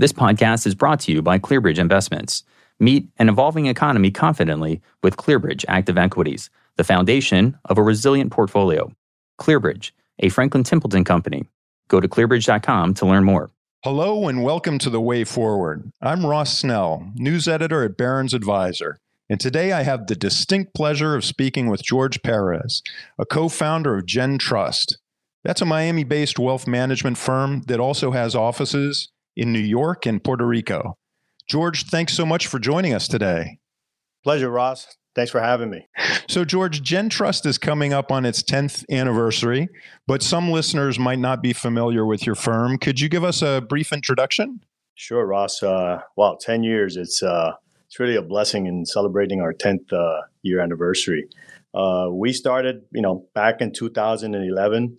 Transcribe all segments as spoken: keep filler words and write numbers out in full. This podcast is brought to you by ClearBridge Investments. Meet an evolving economy confidently with ClearBridge Active Equities, the foundation of a resilient portfolio. ClearBridge, a Franklin Templeton company. Go to clearbridge dot com to learn more. Hello and welcome to The Way Forward. I'm Ross Snel, news editor at Barron's Advisor. And today I have the distinct pleasure of speaking with George Perez, a co-founder of GenTrust. That's a Miami-based wealth management firm that also has offices in New York and Puerto Rico. George, thanks so much for joining us today. Pleasure, Ross. Thanks for having me. So, George, GenTrust is coming up on its tenth anniversary, but some listeners might not be familiar with your firm. Could you give us a brief introduction? Sure, Ross. Uh, wow, ten years. It's uh, it's really a blessing in celebrating our tenth uh, year anniversary. Uh, we started, you know, back in two thousand eleven.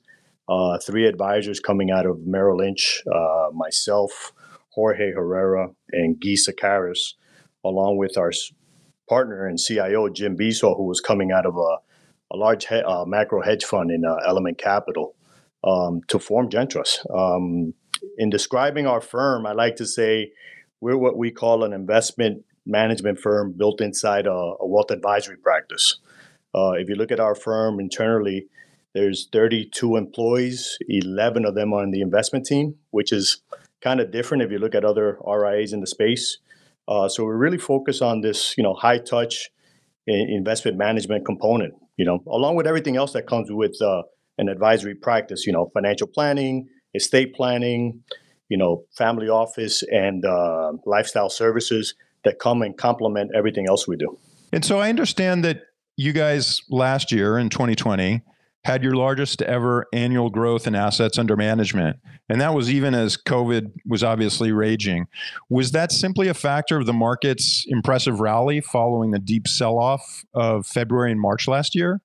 Uh, three advisors coming out of Merrill Lynch, uh, myself, Jorge Herrera, and Guy Sicaris, along with our partner and C I O, Jim Beesel, who was coming out of a, a large he- uh, macro hedge fund in uh, Element Capital, um, to form GenTrust. Um, in describing our firm, I like to say we're what we call an investment management firm built inside a, a wealth advisory practice. Uh, if you look at our firm internally, there's thirty-two employees, eleven of them are on the investment team, which is kind of different if you look at other R I As in the space. Uh, so we really focus on this, you know, high-touch investment management component, you know, along with everything else that comes with uh, an advisory practice, you know, financial planning, estate planning, you know, family office and uh, lifestyle services that come and complement everything else we do. And so I understand that you guys last year in twenty twenty had your largest ever annual growth in assets under management. And that was even as COVID was obviously raging. Was that simply a factor of the market's impressive rally following the deep sell-off of February and March last year?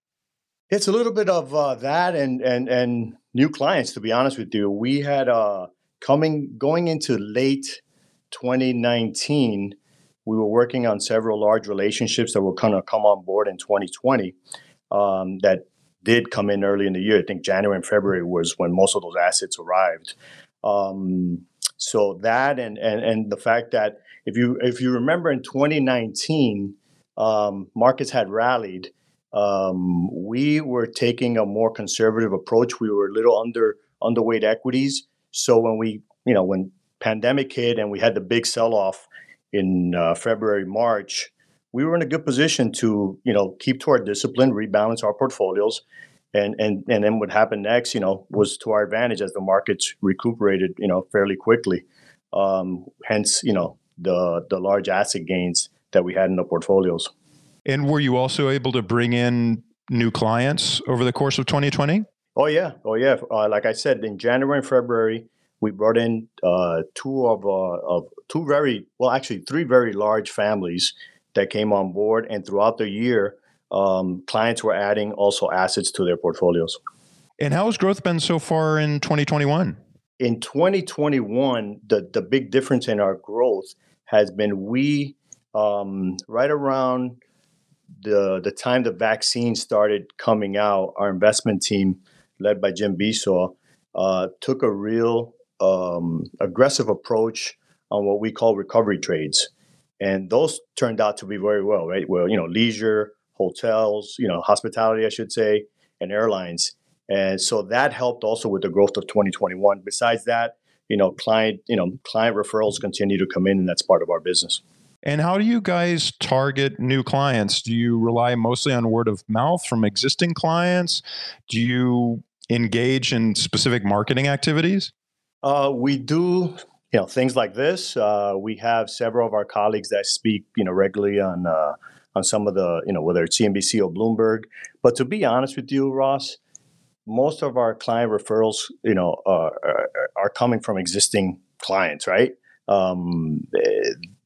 It's a little bit of uh, that and, and and new clients, to be honest with you. We had uh, coming going into late twenty nineteen, we were working on several large relationships that were going to come on board in twenty twenty um, that did come in early in the year. I think January and February was when most of those assets arrived. Um, so that and, and and the fact that if you if you remember in twenty nineteen, um, markets had rallied. Um, we were taking a more conservative approach. We were a little under underweight equities. So when we you know when pandemic hit and we had the big sell off in uh, February, March, we were in a good position to, you know, keep to our discipline, rebalance our portfolios, and and and then what happened next, you know, was to our advantage as the markets recuperated, you know, fairly quickly. Um, hence, you know, the the large asset gains that we had in the portfolios. And were you also able to bring in new clients over the course of twenty twenty? Oh yeah, oh yeah. Uh, like I said, in January and February, we brought in uh, two of uh, of two very well, actually three very large families that came on board, and throughout the year, um, clients were adding also assets to their portfolios. And how has growth been so far in twenty twenty-one? In twenty twenty-one, the, the big difference in our growth has been we, um, right around the the time the vaccine started coming out, our investment team, led by Jim Beesel, uh, took a real um, aggressive approach on what we call recovery trades. And those turned out to be very well, right? Well, you know, leisure, hotels, you know, hospitality, I should say, and airlines. And so that helped also with the growth of twenty twenty-one. Besides that, you know, client, you know, client referrals continue to come in, and that's part of our business. And how do you guys target new clients? Do you rely mostly on word of mouth from existing clients? Do you engage in specific marketing activities? Uh, we do. You know, things like this. Uh, we have several of our colleagues that speak, you know, regularly on uh, on some of the, you know, whether it's C N B C or Bloomberg. But to be honest with you, Ross, most of our client referrals, you know, uh, are, are coming from existing clients, right? Um,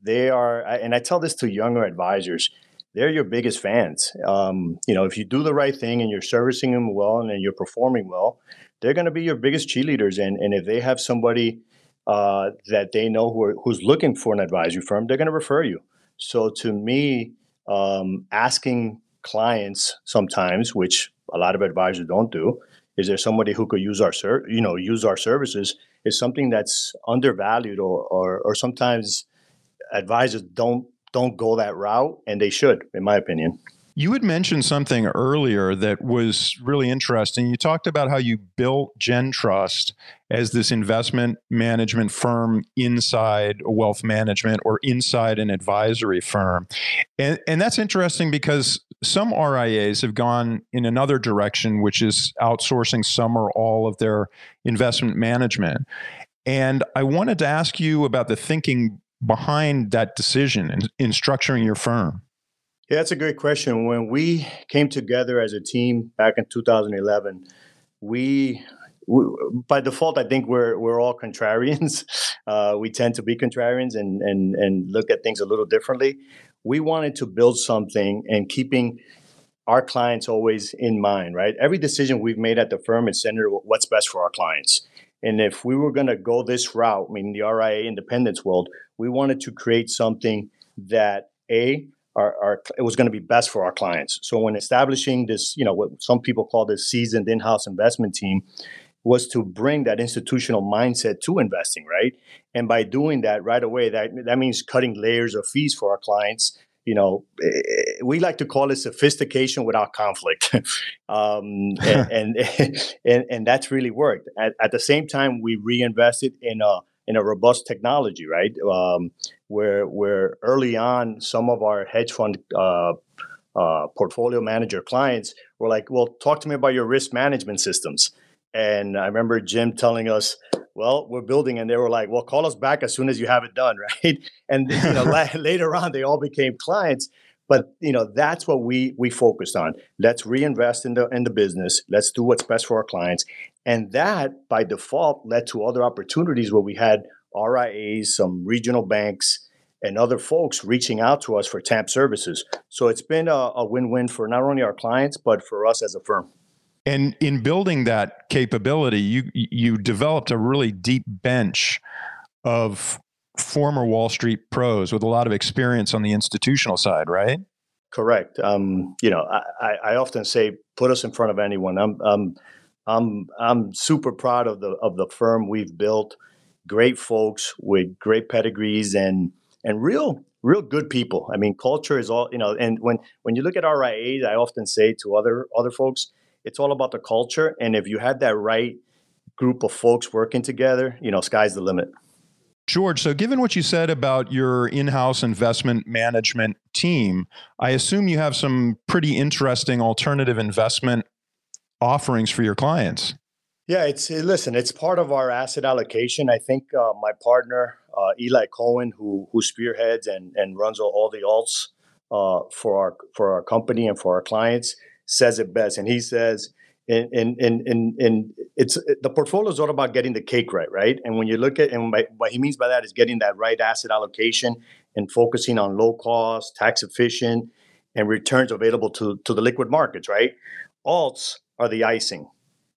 they are, and I tell this to younger advisors, they're your biggest fans. Um, you know, if you do the right thing and you're servicing them well and you're performing well, they're going to be your biggest cheerleaders. And and if they have somebody Uh, that they know who are, who's looking for an advisory firm, they're going to refer you. So to me, um, asking clients sometimes, which a lot of advisors don't do, Is there somebody who could use our ser- you know use our services? Is something that's undervalued, or, or or sometimes advisors don't don't go that route, and they should, in my opinion. You had mentioned something earlier that was really interesting. You talked about how you built GenTrust as this investment management firm inside a wealth management or inside an advisory firm. And, and that's interesting because some R I As have gone in another direction, which is outsourcing some or all of their investment management. And I wanted to ask you about the thinking behind that decision in, in structuring your firm. Yeah, that's a great question. When we came together as a team back in two thousand eleven, we, we by default, I think we're we're all contrarians. Uh, we tend to be contrarians and and and look at things a little differently. We wanted to build something and keeping our clients always in mind, right? Every decision we've made at the firm is centered on what's best for our clients. And if we were going to go this route, I mean, the R I A independence world, we wanted to create something that, A, Our, our, it was going to be best for our clients. So when establishing this, you know, what some people call this seasoned in-house investment team, was to bring that institutional mindset to investing, right? And by doing that right away, that that means cutting layers of fees for our clients. You know, we like to call it sophistication without conflict, um, and, and and and that's really worked. At, at the same time, we reinvested in a in a robust technology, right? Um, where where early on, some of our hedge fund uh, uh, portfolio manager clients were like, well, talk to me about your risk management systems. And I remember Jim telling us, well, we're building. And they were like, well, call us back as soon as you have it done, right? And you know, la- later on, they all became clients. But you know, that's what we we focused on. Let's reinvest in the in the business. Let's do what's best for our clients. And that, by default, led to other opportunities where we had R I As, some regional banks, and other folks reaching out to us for T A M P services. So it's been a, a win-win for not only our clients, but for us as a firm. And in building that capability, you you developed a really deep bench of former Wall Street pros with a lot of experience on the institutional side, right? Correct. Um, you know, I, I often say, put us in front of anyone. I'm. I'm I'm I'm super proud of the of the firm we've built. Great folks with great pedigrees and and real real good people. I mean, culture is all, you know. And when, when you look at R I As, I often say to other other folks, it's all about the culture. And if you had that right group of folks working together, you know, sky's the limit. George, so given what you said about your in-house investment management team, I assume you have some pretty interesting alternative investment offerings for your clients. Yeah, it's listen, it's part of our asset allocation. I think uh, my partner, uh, Eli Cohen, who who spearheads and, and runs all the alts uh, for our for our company and for our clients, says it best. And he says, and and and and it's it, the portfolio is all about getting the cake right, right? And when you look at and by, what he means by that is getting that right asset allocation and focusing on low cost, tax efficient, and returns available to to the liquid markets, right? Alts are the icing.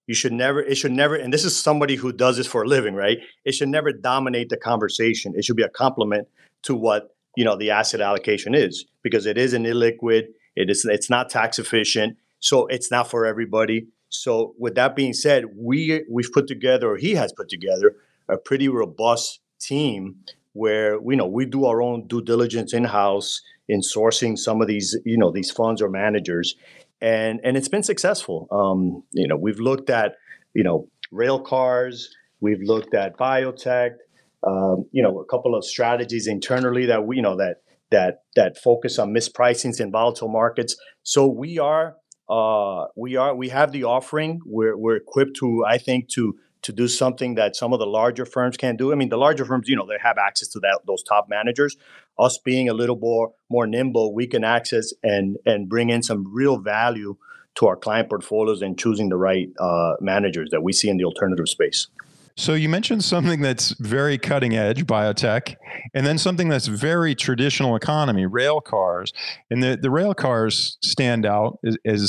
You should never, it should never, and this is somebody who does this for a living, right? It should never dominate the conversation. It should be a complement to what, you know, the asset allocation is, because it is an illiquid, it is, it's not tax efficient. So it's not for everybody. So with that being said, we, we've put together, or he has put together a pretty robust team where, you know, we do our own due diligence in-house in sourcing some of these, you know, these funds or managers. And and it's been successful. Um, you know, we've looked at, you know, rail cars. We've looked at biotech. Um, you know, a couple of strategies internally that we you know that that that focus on mispricings in volatile markets. So we are uh, we are we have the offering. We're we're equipped to I think to to do something that some of the larger firms can't do. I mean, the larger firms, you know, they have access to that those top managers. Us being a little more more nimble, we can access and and bring in some real value to our client portfolios and choosing the right uh, managers that we see in the alternative space. So you mentioned something that's very cutting edge, biotech, and then something that's very traditional economy, rail cars. And the, the rail cars stand out as, as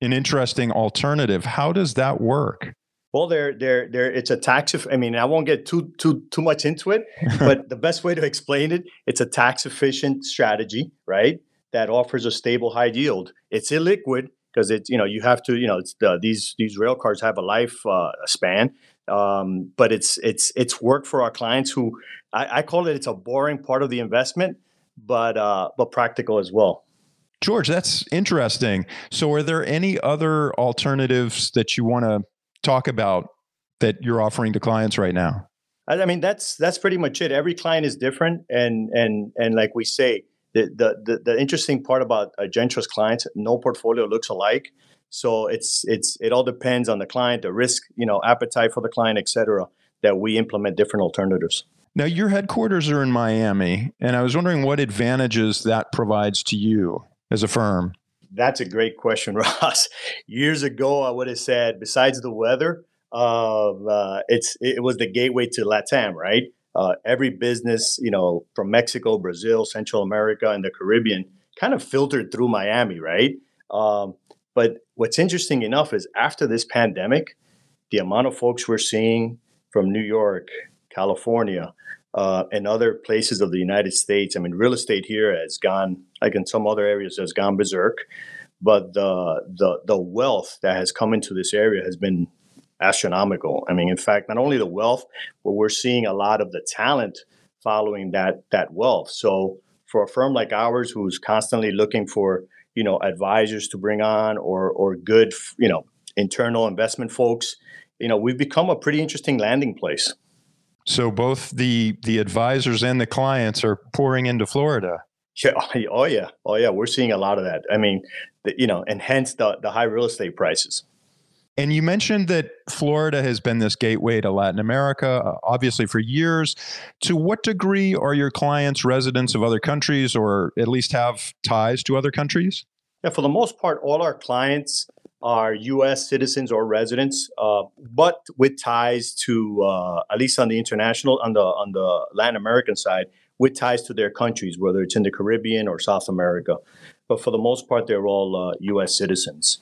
an interesting alternative. How does that work? Well, they're, they're, they're, it's a tax, I mean, I won't get too too too much into it, but the best way to explain it, it's a tax efficient strategy, right? That offers a stable high yield. It's illiquid. because it's, you know, you have to, you know, it's the, these these rail cars have a life uh, span. Um, but it's it's it's work for our clients who I, I call it. It's a boring part of the investment, but uh, but practical as well. George, that's interesting. So, are there any other alternatives that you want to talk about that you're offering to clients right now? I mean, that's that's pretty much it. Every client is different, and and and like we say, the the the, the interesting part about uh, GenTrust clients, no portfolio looks alike. So it's it's it all depends on the client, the risk, you know, appetite for the client, et cetera, that we implement different alternatives. Now, your headquarters are in Miami, and I was wondering what advantages that provides to you as a firm. That's a great question, Ross. Years ago, I would have said, besides the weather, uh, uh, it's it was the gateway to LATAM, right? Uh, every business, you know, from Mexico, Brazil, Central America, and the Caribbean kind of filtered through Miami, right? Um, But what's interesting enough is after this pandemic, the amount of folks we're seeing from New York, California, uh, and other places of the United States. I mean, real estate here has gone, like in some other areas, has gone berserk. But the the the wealth that has come into this area has been astronomical. I mean, in fact, not only the wealth, but we're seeing a lot of the talent following that that wealth. So for a firm like ours, who's constantly looking for, you know, advisors to bring on or or good, you know, internal investment folks, you know, we've become a pretty interesting landing place. So both the the advisors and the clients are pouring into Florida. Yeah. Oh, yeah. Oh, yeah. We're seeing a lot of that. I mean, the, you know, and hence the, the high real estate prices. And you mentioned that Florida has been this gateway to Latin America, obviously for years. To what degree are your clients residents of other countries or at least have ties to other countries? Yeah, for the most part, all our clients are U S citizens or residents, uh, but with ties to, uh, at least on the international, on the on the Latin American side, with ties to their countries, whether it's in the Caribbean or South America. But for the most part, they're all uh, U S citizens.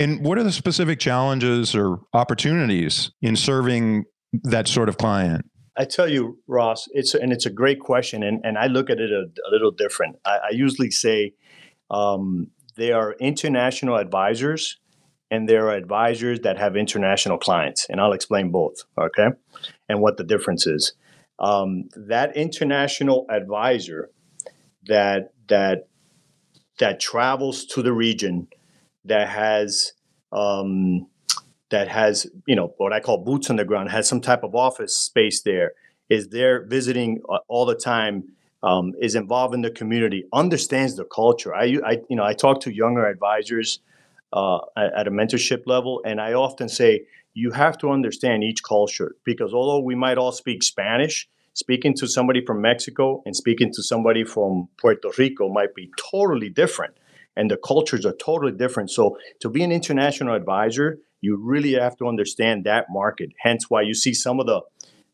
And what are the specific challenges or opportunities in serving that sort of client? I tell you, Ross, it's and it's a great question, and, and I look at it a, a little different. I, I usually say um, they are international advisors, and there are advisors that have international clients, and I'll explain both, okay, and what the difference is. Um, that international advisor that that that travels to the region, that has, um, that has, you know, what I call boots on the ground, has some type of office space there, is there visiting uh, all the time, um, is involved in the community, understands the culture. I, I you know, I talk to younger advisors uh, at a mentorship level, and I often say, you have to understand each culture, because although we might all speak Spanish, speaking to somebody from Mexico and speaking to somebody from Puerto Rico might be totally different. And the cultures are totally different. So to be an international advisor, you really have to understand that market. Hence why you see some of the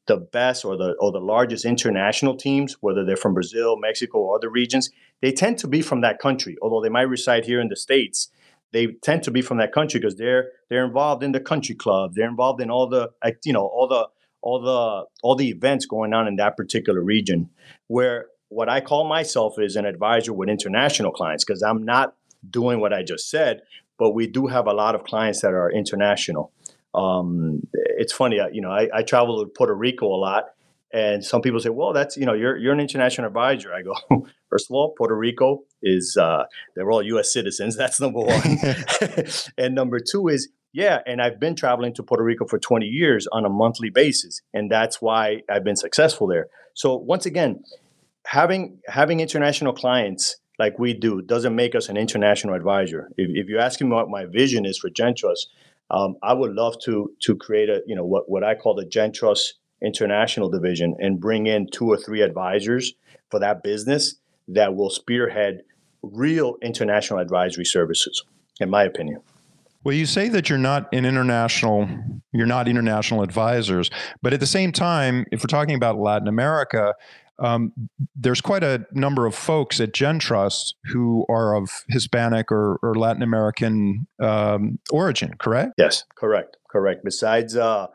the best or the or the largest international teams, whether they're from Brazil, Mexico, or other regions, they tend to be from that country. Although they might reside here in the States, they tend to be from that country because they're they're involved in the country club. They're involved in all the you know all the all the all the events going on in that particular region. Where what I call myself is an advisor with international clients, because I'm not doing what I just said, but we do have a lot of clients that are international. Um, it's funny, you know, I, I travel to Puerto Rico a lot, and some people say, well, that's, you know, you're you're an international advisor. I go, first of all, Puerto Rico is, uh, they're all U S citizens. That's number one. And number two is, yeah, and I've been traveling to Puerto Rico for twenty years on a monthly basis, and that's why I've been successful there. So once again, Having having international clients like we do doesn't make us an international advisor. If, if you're asking me what my vision is for GenTrust, um, I would love to to create a you know what, what I call the GenTrust International Division and bring in two or three advisors for that business that will spearhead real international advisory services, in my opinion. Well, you say that you're not an international, you're not international advisors, but at the same time, if we're talking about Latin America, Um, there's quite a number of folks at GenTrust who are of Hispanic or, or Latin American um, origin, correct? Yes, correct, correct. Besides uh,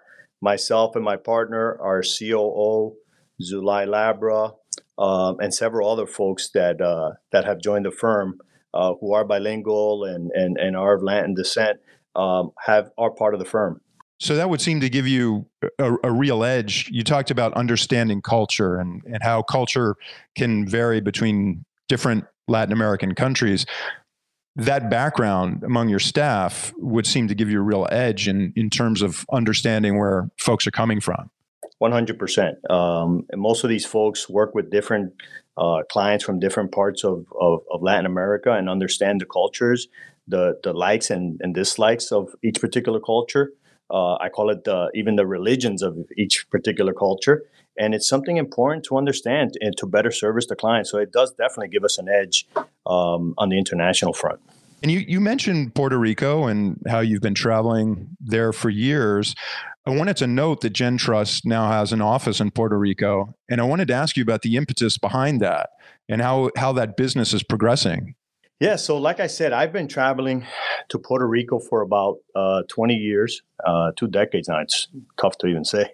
myself and my partner, our C O O, Zulai Labra, um, and several other folks that uh, that have joined the firm, uh, who are bilingual and, and, and are of Latin descent um, have are part of the firm. So that would seem to give you a, a real edge. You talked about understanding culture and, and how culture can vary between different Latin American countries. That background among your staff would seem to give you a real edge in, in terms of understanding where folks are coming from. one hundred percent. Um, and most of these folks work with different uh, clients from different parts of, of, of Latin America and understand the cultures, the, the likes and, and dislikes of each particular culture. Uh, I call it the, even the religions of each particular culture. And it's something important to understand and to better service the client. So it does definitely give us an edge um, on the international front. And you, you mentioned Puerto Rico and how you've been traveling there for years. I wanted to note that GenTrust now has an office in Puerto Rico. And I wanted to ask you about the impetus behind that and how, how that business is progressing. Yeah. So like I said, I've been traveling to Puerto Rico for about uh, twenty years, uh, two decades now. It's tough to even say,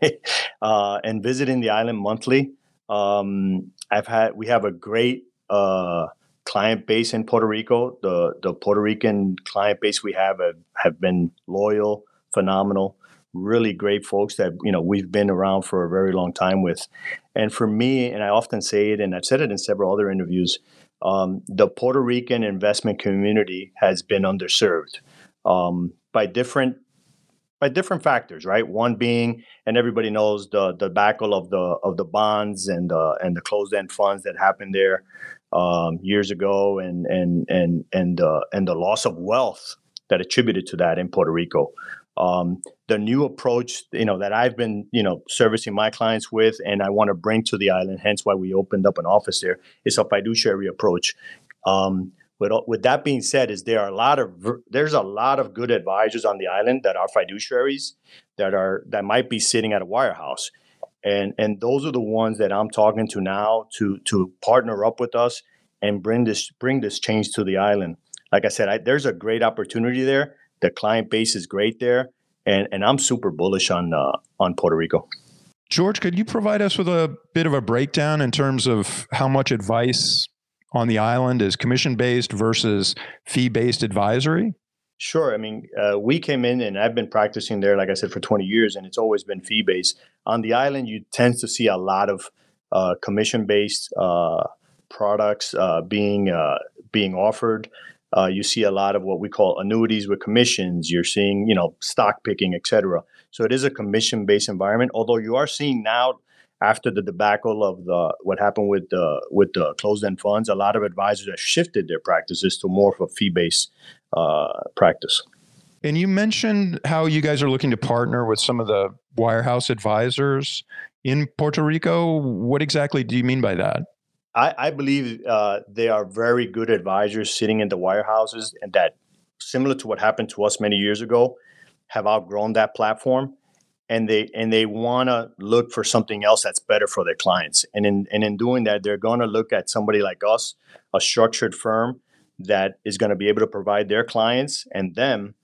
uh, and visiting the island monthly. Um, I've had, we have a great uh, client base in Puerto Rico. The the Puerto Rican client base we have have, have been loyal, phenomenal, really great folks that, you know, we've been around for a very long time with. And for me, and I often say it, and I've said it in several other interviews, Um, the Puerto Rican investment community has been underserved um, by different by different factors, right? One being, and everybody knows the the debacle of the of the bonds and uh, and the closed end funds that happened there um, years ago, and and and and uh, and the loss of wealth that attributed to that in Puerto Rico. Um, the new approach, you know, that I've been, you know, servicing my clients with, and I want to bring to the island, hence why we opened up an office there, is a fiduciary approach. Um, with, with that being said, is there are a lot of, there's a lot of good advisors on the island that are fiduciaries that are, that might be sitting at a wirehouse. And, and those are the ones that I'm talking to now to, to partner up with us and bring this, bring this change to the island. Like I said, I, there's a great opportunity there. The client base is great there, and, and I'm super bullish on uh, on Puerto Rico. George, could you provide us with a bit of a breakdown in terms of how much advice on the island is commission-based versus fee-based advisory? Sure. I mean, uh, we came in, and I've been practicing there, like I said, for twenty years, and it's always been fee-based. On the island, you tend to see a lot of uh, commission-based uh, products uh, being uh, being offered. Uh, you see a lot of what we call annuities with commissions. You're seeing, you know, stock picking, et cetera. So it is a commission-based environment, although you are seeing now, after the debacle of the what happened with the, with the closed-end funds, a lot of advisors have shifted their practices to more of a fee-based uh, practice. And you mentioned how you guys are looking to partner with some of the wirehouse advisors in Puerto Rico. What exactly do you mean by that? I, I believe uh, they are very good advisors sitting in the wirehouses, and that, similar to what happened to us many years ago, have outgrown that platform, and they and they want to look for something else that's better for their clients. And in and in doing that, they're going to look at somebody like us, a structured firm that is going to be able to provide their clients and them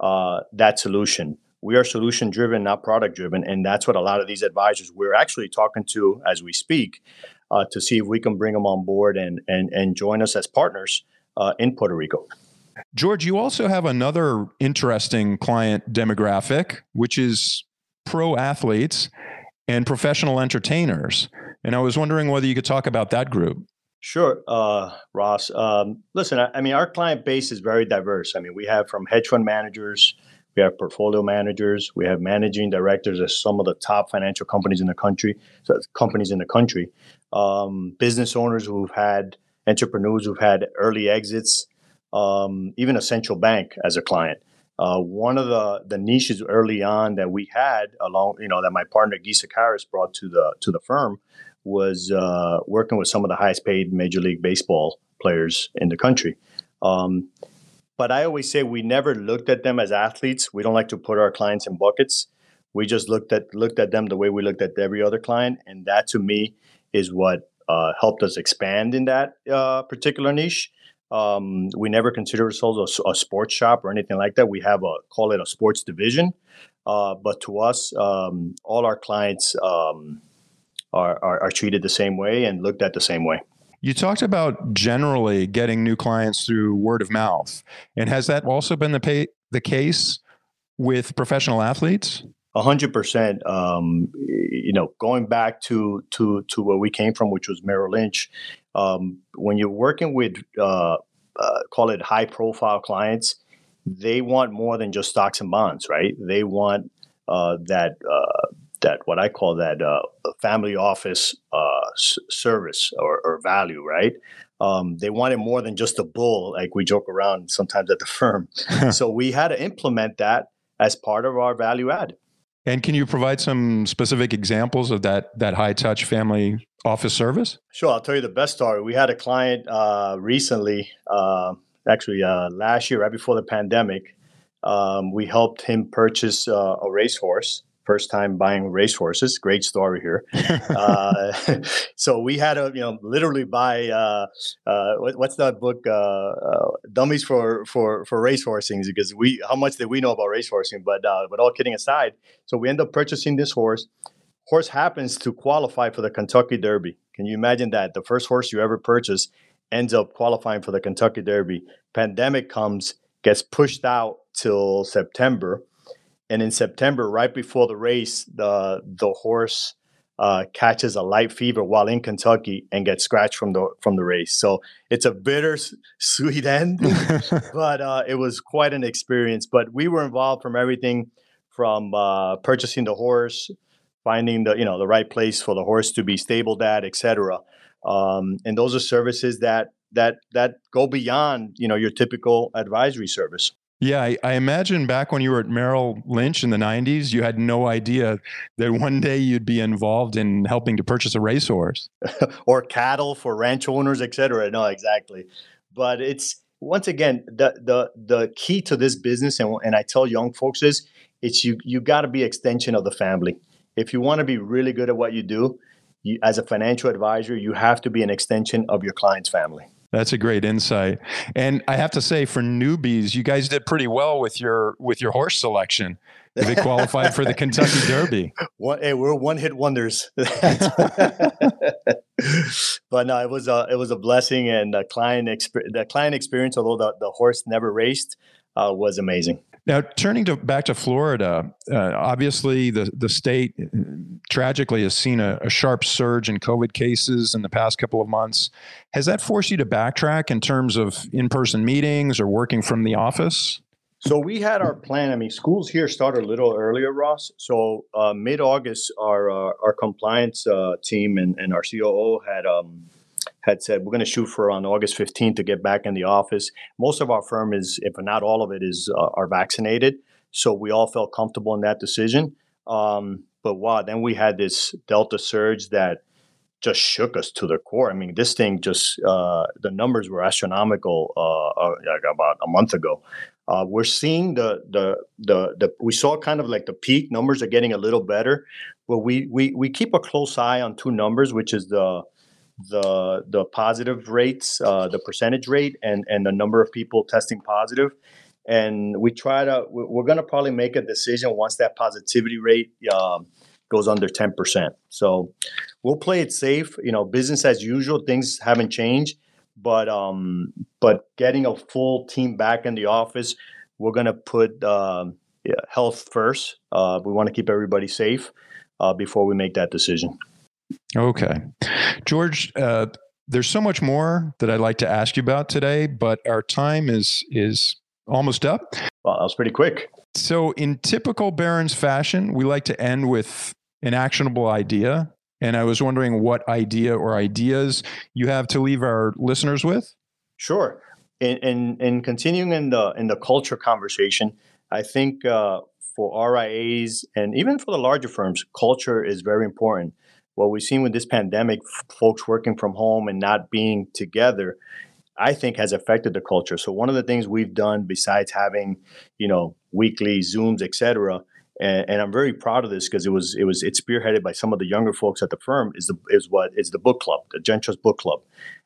uh, that solution. We are solution driven, not product driven, and that's what a lot of these advisors we're actually talking to as we speak. Uh, to see if we can bring them on board and and and join us as partners uh, in Puerto Rico. George, you also have another interesting client demographic, which is pro athletes and professional entertainers. And I was wondering whether you could talk about that group. Sure, uh, Ross. Um, listen, I, I mean, our client base is very diverse. I mean, we have from hedge fund managers, we have portfolio managers, we have managing directors of some of the top financial companies in the country, so companies in the country. Um, business owners who've had, entrepreneurs who've had early exits, um, even a central bank as a client. Uh, one of the, the niches early on that we had, along, you know, that my partner Guy Sicaris brought to the to the firm was uh, working with some of the highest paid Major League Baseball players in the country. Um, but I always say we never looked at them as athletes. We don't like to put our clients in buckets. We just looked at looked at them the way we looked at every other client, and that to me is what uh, helped us expand in that uh, particular niche. Um, we never consider ourselves a, a sports shop or anything like that. We have a, call it a sports division. Uh, but to us, um, all our clients um, are, are, are treated the same way and looked at the same way. You talked about generally getting new clients through word of mouth. And has that also been the pay, the case with professional athletes? A hundred percent. Um, you know, going back to, to, to where we came from, which was Merrill Lynch, um, when you're working with, uh, uh, call it high profile clients, they want more than just stocks and bonds, right? They want uh, that, uh, that what I call that uh, family office uh, s- service or, or value, right? Um, they wanted more than just a bull, like we joke around sometimes at the firm. So we had to implement that as part of our value add. And can you provide some specific examples of that that high-touch family office service? Sure. I'll tell you the best story. We had a client uh, recently, uh, actually uh, last year, right before the pandemic. Um, we helped him purchase uh, a racehorse. First time buying racehorses. Great story here. uh, so we had to, you know, literally buy uh, uh, what's that book, uh, uh, Dummies for for for Racehorsing, because we how much did we know about racehorsing? But uh, but all kidding aside, so we end up purchasing this horse. Horse happens to qualify for the Kentucky Derby. Can you imagine that? The first horse you ever purchase ends up qualifying for the Kentucky Derby. Pandemic comes, gets pushed out till September. And in September, right before the race, the the horse uh, catches a light fever while in Kentucky and gets scratched from the from the race. So it's a bittersweet end, but uh, it was quite an experience. But we were involved from everything from uh, purchasing the horse, finding the you know the right place for the horse to be stabled at, et cetera. Um, and those are services that that that go beyond you know your typical advisory service. Yeah, I, I imagine back when you were at Merrill Lynch in the nineties, you had no idea that one day you'd be involved in helping to purchase a racehorse. Or cattle for ranch owners, et cetera. No, exactly. But it's, once again, the the the key to this business, and, and I tell young folks is, it's you you got to be extension of the family. If you want to be really good at what you do, you, as a financial advisor, you have to be an extension of your client's family. That's a great insight. And I have to say, for newbies, you guys did pretty well with your with your horse selection. They qualified for the Kentucky Derby. One, hey, we're one-hit wonders. But no, it was a it was a blessing, and the client exp- the client experience, although the, the horse never raced, uh, was amazing. Now, turning to back to Florida, uh, obviously the, the state tragically has seen a, a sharp surge in COVID cases in the past couple of months. Has that forced you to backtrack in terms of in-person meetings or working from the office? So we had our plan. I mean, schools here start a little earlier, Ross. So uh, mid-August, our uh, our compliance uh, team and, and our C O O had um, had said, we're going to shoot for on August fifteenth to get back in the office. Most of our firm is, if not all of it, is uh, are vaccinated. So we all felt comfortable in that decision. Um, but wow, then we had this Delta surge that just shook us to the core. I mean, this thing just, uh, the numbers were astronomical uh, like about a month ago. Uh, we're seeing the, the, the, the, we saw kind of like the peak numbers are getting a little better, but we, we, we keep a close eye on two numbers, which is the, the the positive rates, uh, the percentage rate, and, and the number of people testing positive. And we try to, we're going to probably make a decision once that positivity rate uh, goes under ten percent. So we'll play it safe. You know, business as usual, things haven't changed, but um, but getting a full team back in the office, we're going to put uh, health first. Uh, we want to keep everybody safe uh, before we make that decision. Okay. George, uh, there's so much more that I'd like to ask you about today, but our time is is almost up. Well, that was pretty quick. So in typical Barron's fashion, we like to end with an actionable idea. And I was wondering what idea or ideas you have to leave our listeners with? Sure. And in, in, in continuing in the, in the culture conversation, I think uh, for R I As and even for the larger firms, culture is very important. What we've seen with this pandemic, f- folks working from home and not being together, I think has affected the culture. So one of the things we've done besides having, you know, weekly Zooms, et cetera, and, and I'm very proud of this because it was, it was, it's spearheaded by some of the younger folks at the firm is the, is what is the book club, the GenTrust book club.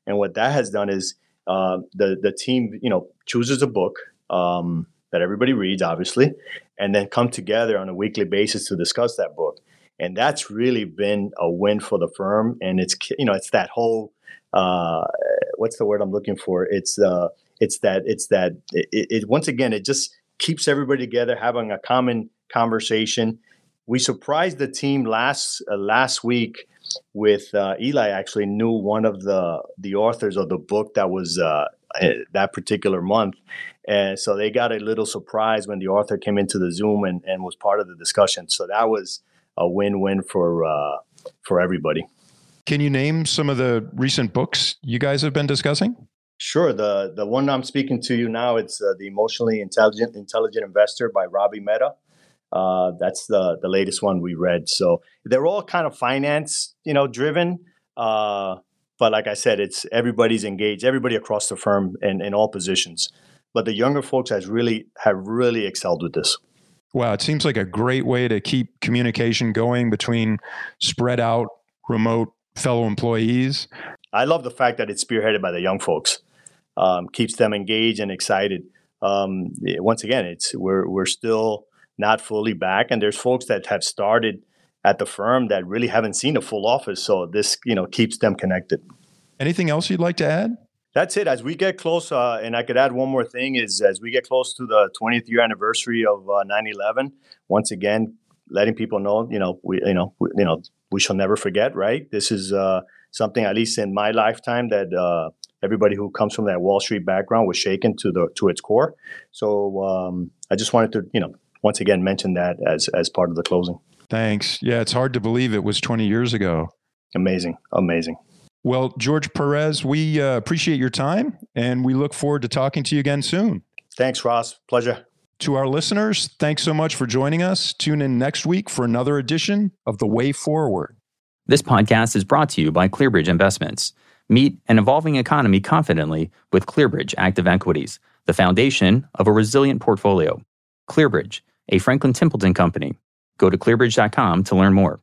And what that has done is uh, the, the team, you know, chooses a book um, that everybody reads, obviously, and then come together on a weekly basis to discuss that book. And that's really been a win for the firm. And it's, you know, it's that whole uh, what's the word I'm looking for? It's uh, it's that it's that it, it once again it just keeps everybody together, having a common conversation. We surprised the team last uh, last week with uh, Eli. Actually, knew one of the the authors of the book that was uh, that particular month, and so they got a little surprise when the author came into the Zoom and, and was part of the discussion. So that was a win-win for uh, for everybody. Can you name some of the recent books you guys have been discussing? Sure. The the one I'm speaking to you now, it's uh, The Emotionally Intelligent Intelligent Investor by Robbie Mehta. Uh, that's the the latest one we read. So they're all kind of finance, you know, driven. Uh, but like I said, it's everybody's engaged, everybody across the firm and in all positions. But the younger folks has really have really excelled with this. Wow, it seems like a great way to keep communication going between spread out, remote fellow employees. I love the fact that it's spearheaded by the young folks. Um, keeps them engaged and excited. Um, once again, it's we're we're still not fully back, and there's folks that have started at the firm that really haven't seen a full office. So this, you know, keeps them connected. Anything else you'd like to add? That's it. As we get close, uh, and I could add one more thing, is as we get close to the twentieth year anniversary of uh, nine eleven, once again, letting people know, you know, we, you know, we, you know, we shall never forget, right? This is uh, something, at least in my lifetime, that uh, everybody who comes from that Wall Street background was shaken to the to its core. So um, I just wanted to, you know, once again, mention that as as part of the closing. Thanks. Yeah, it's hard to believe it was twenty years ago. Amazing. Amazing. Well, George Perez, we uh, appreciate your time, and we look forward to talking to you again soon. Thanks, Ross. Pleasure. To our listeners, thanks so much for joining us. Tune in next week for another edition of The Way Forward. This podcast is brought to you by ClearBridge Investments. Meet an evolving economy confidently with ClearBridge Active Equities, the foundation of a resilient portfolio. ClearBridge, a Franklin Templeton company. Go to clearbridge dot com to learn more.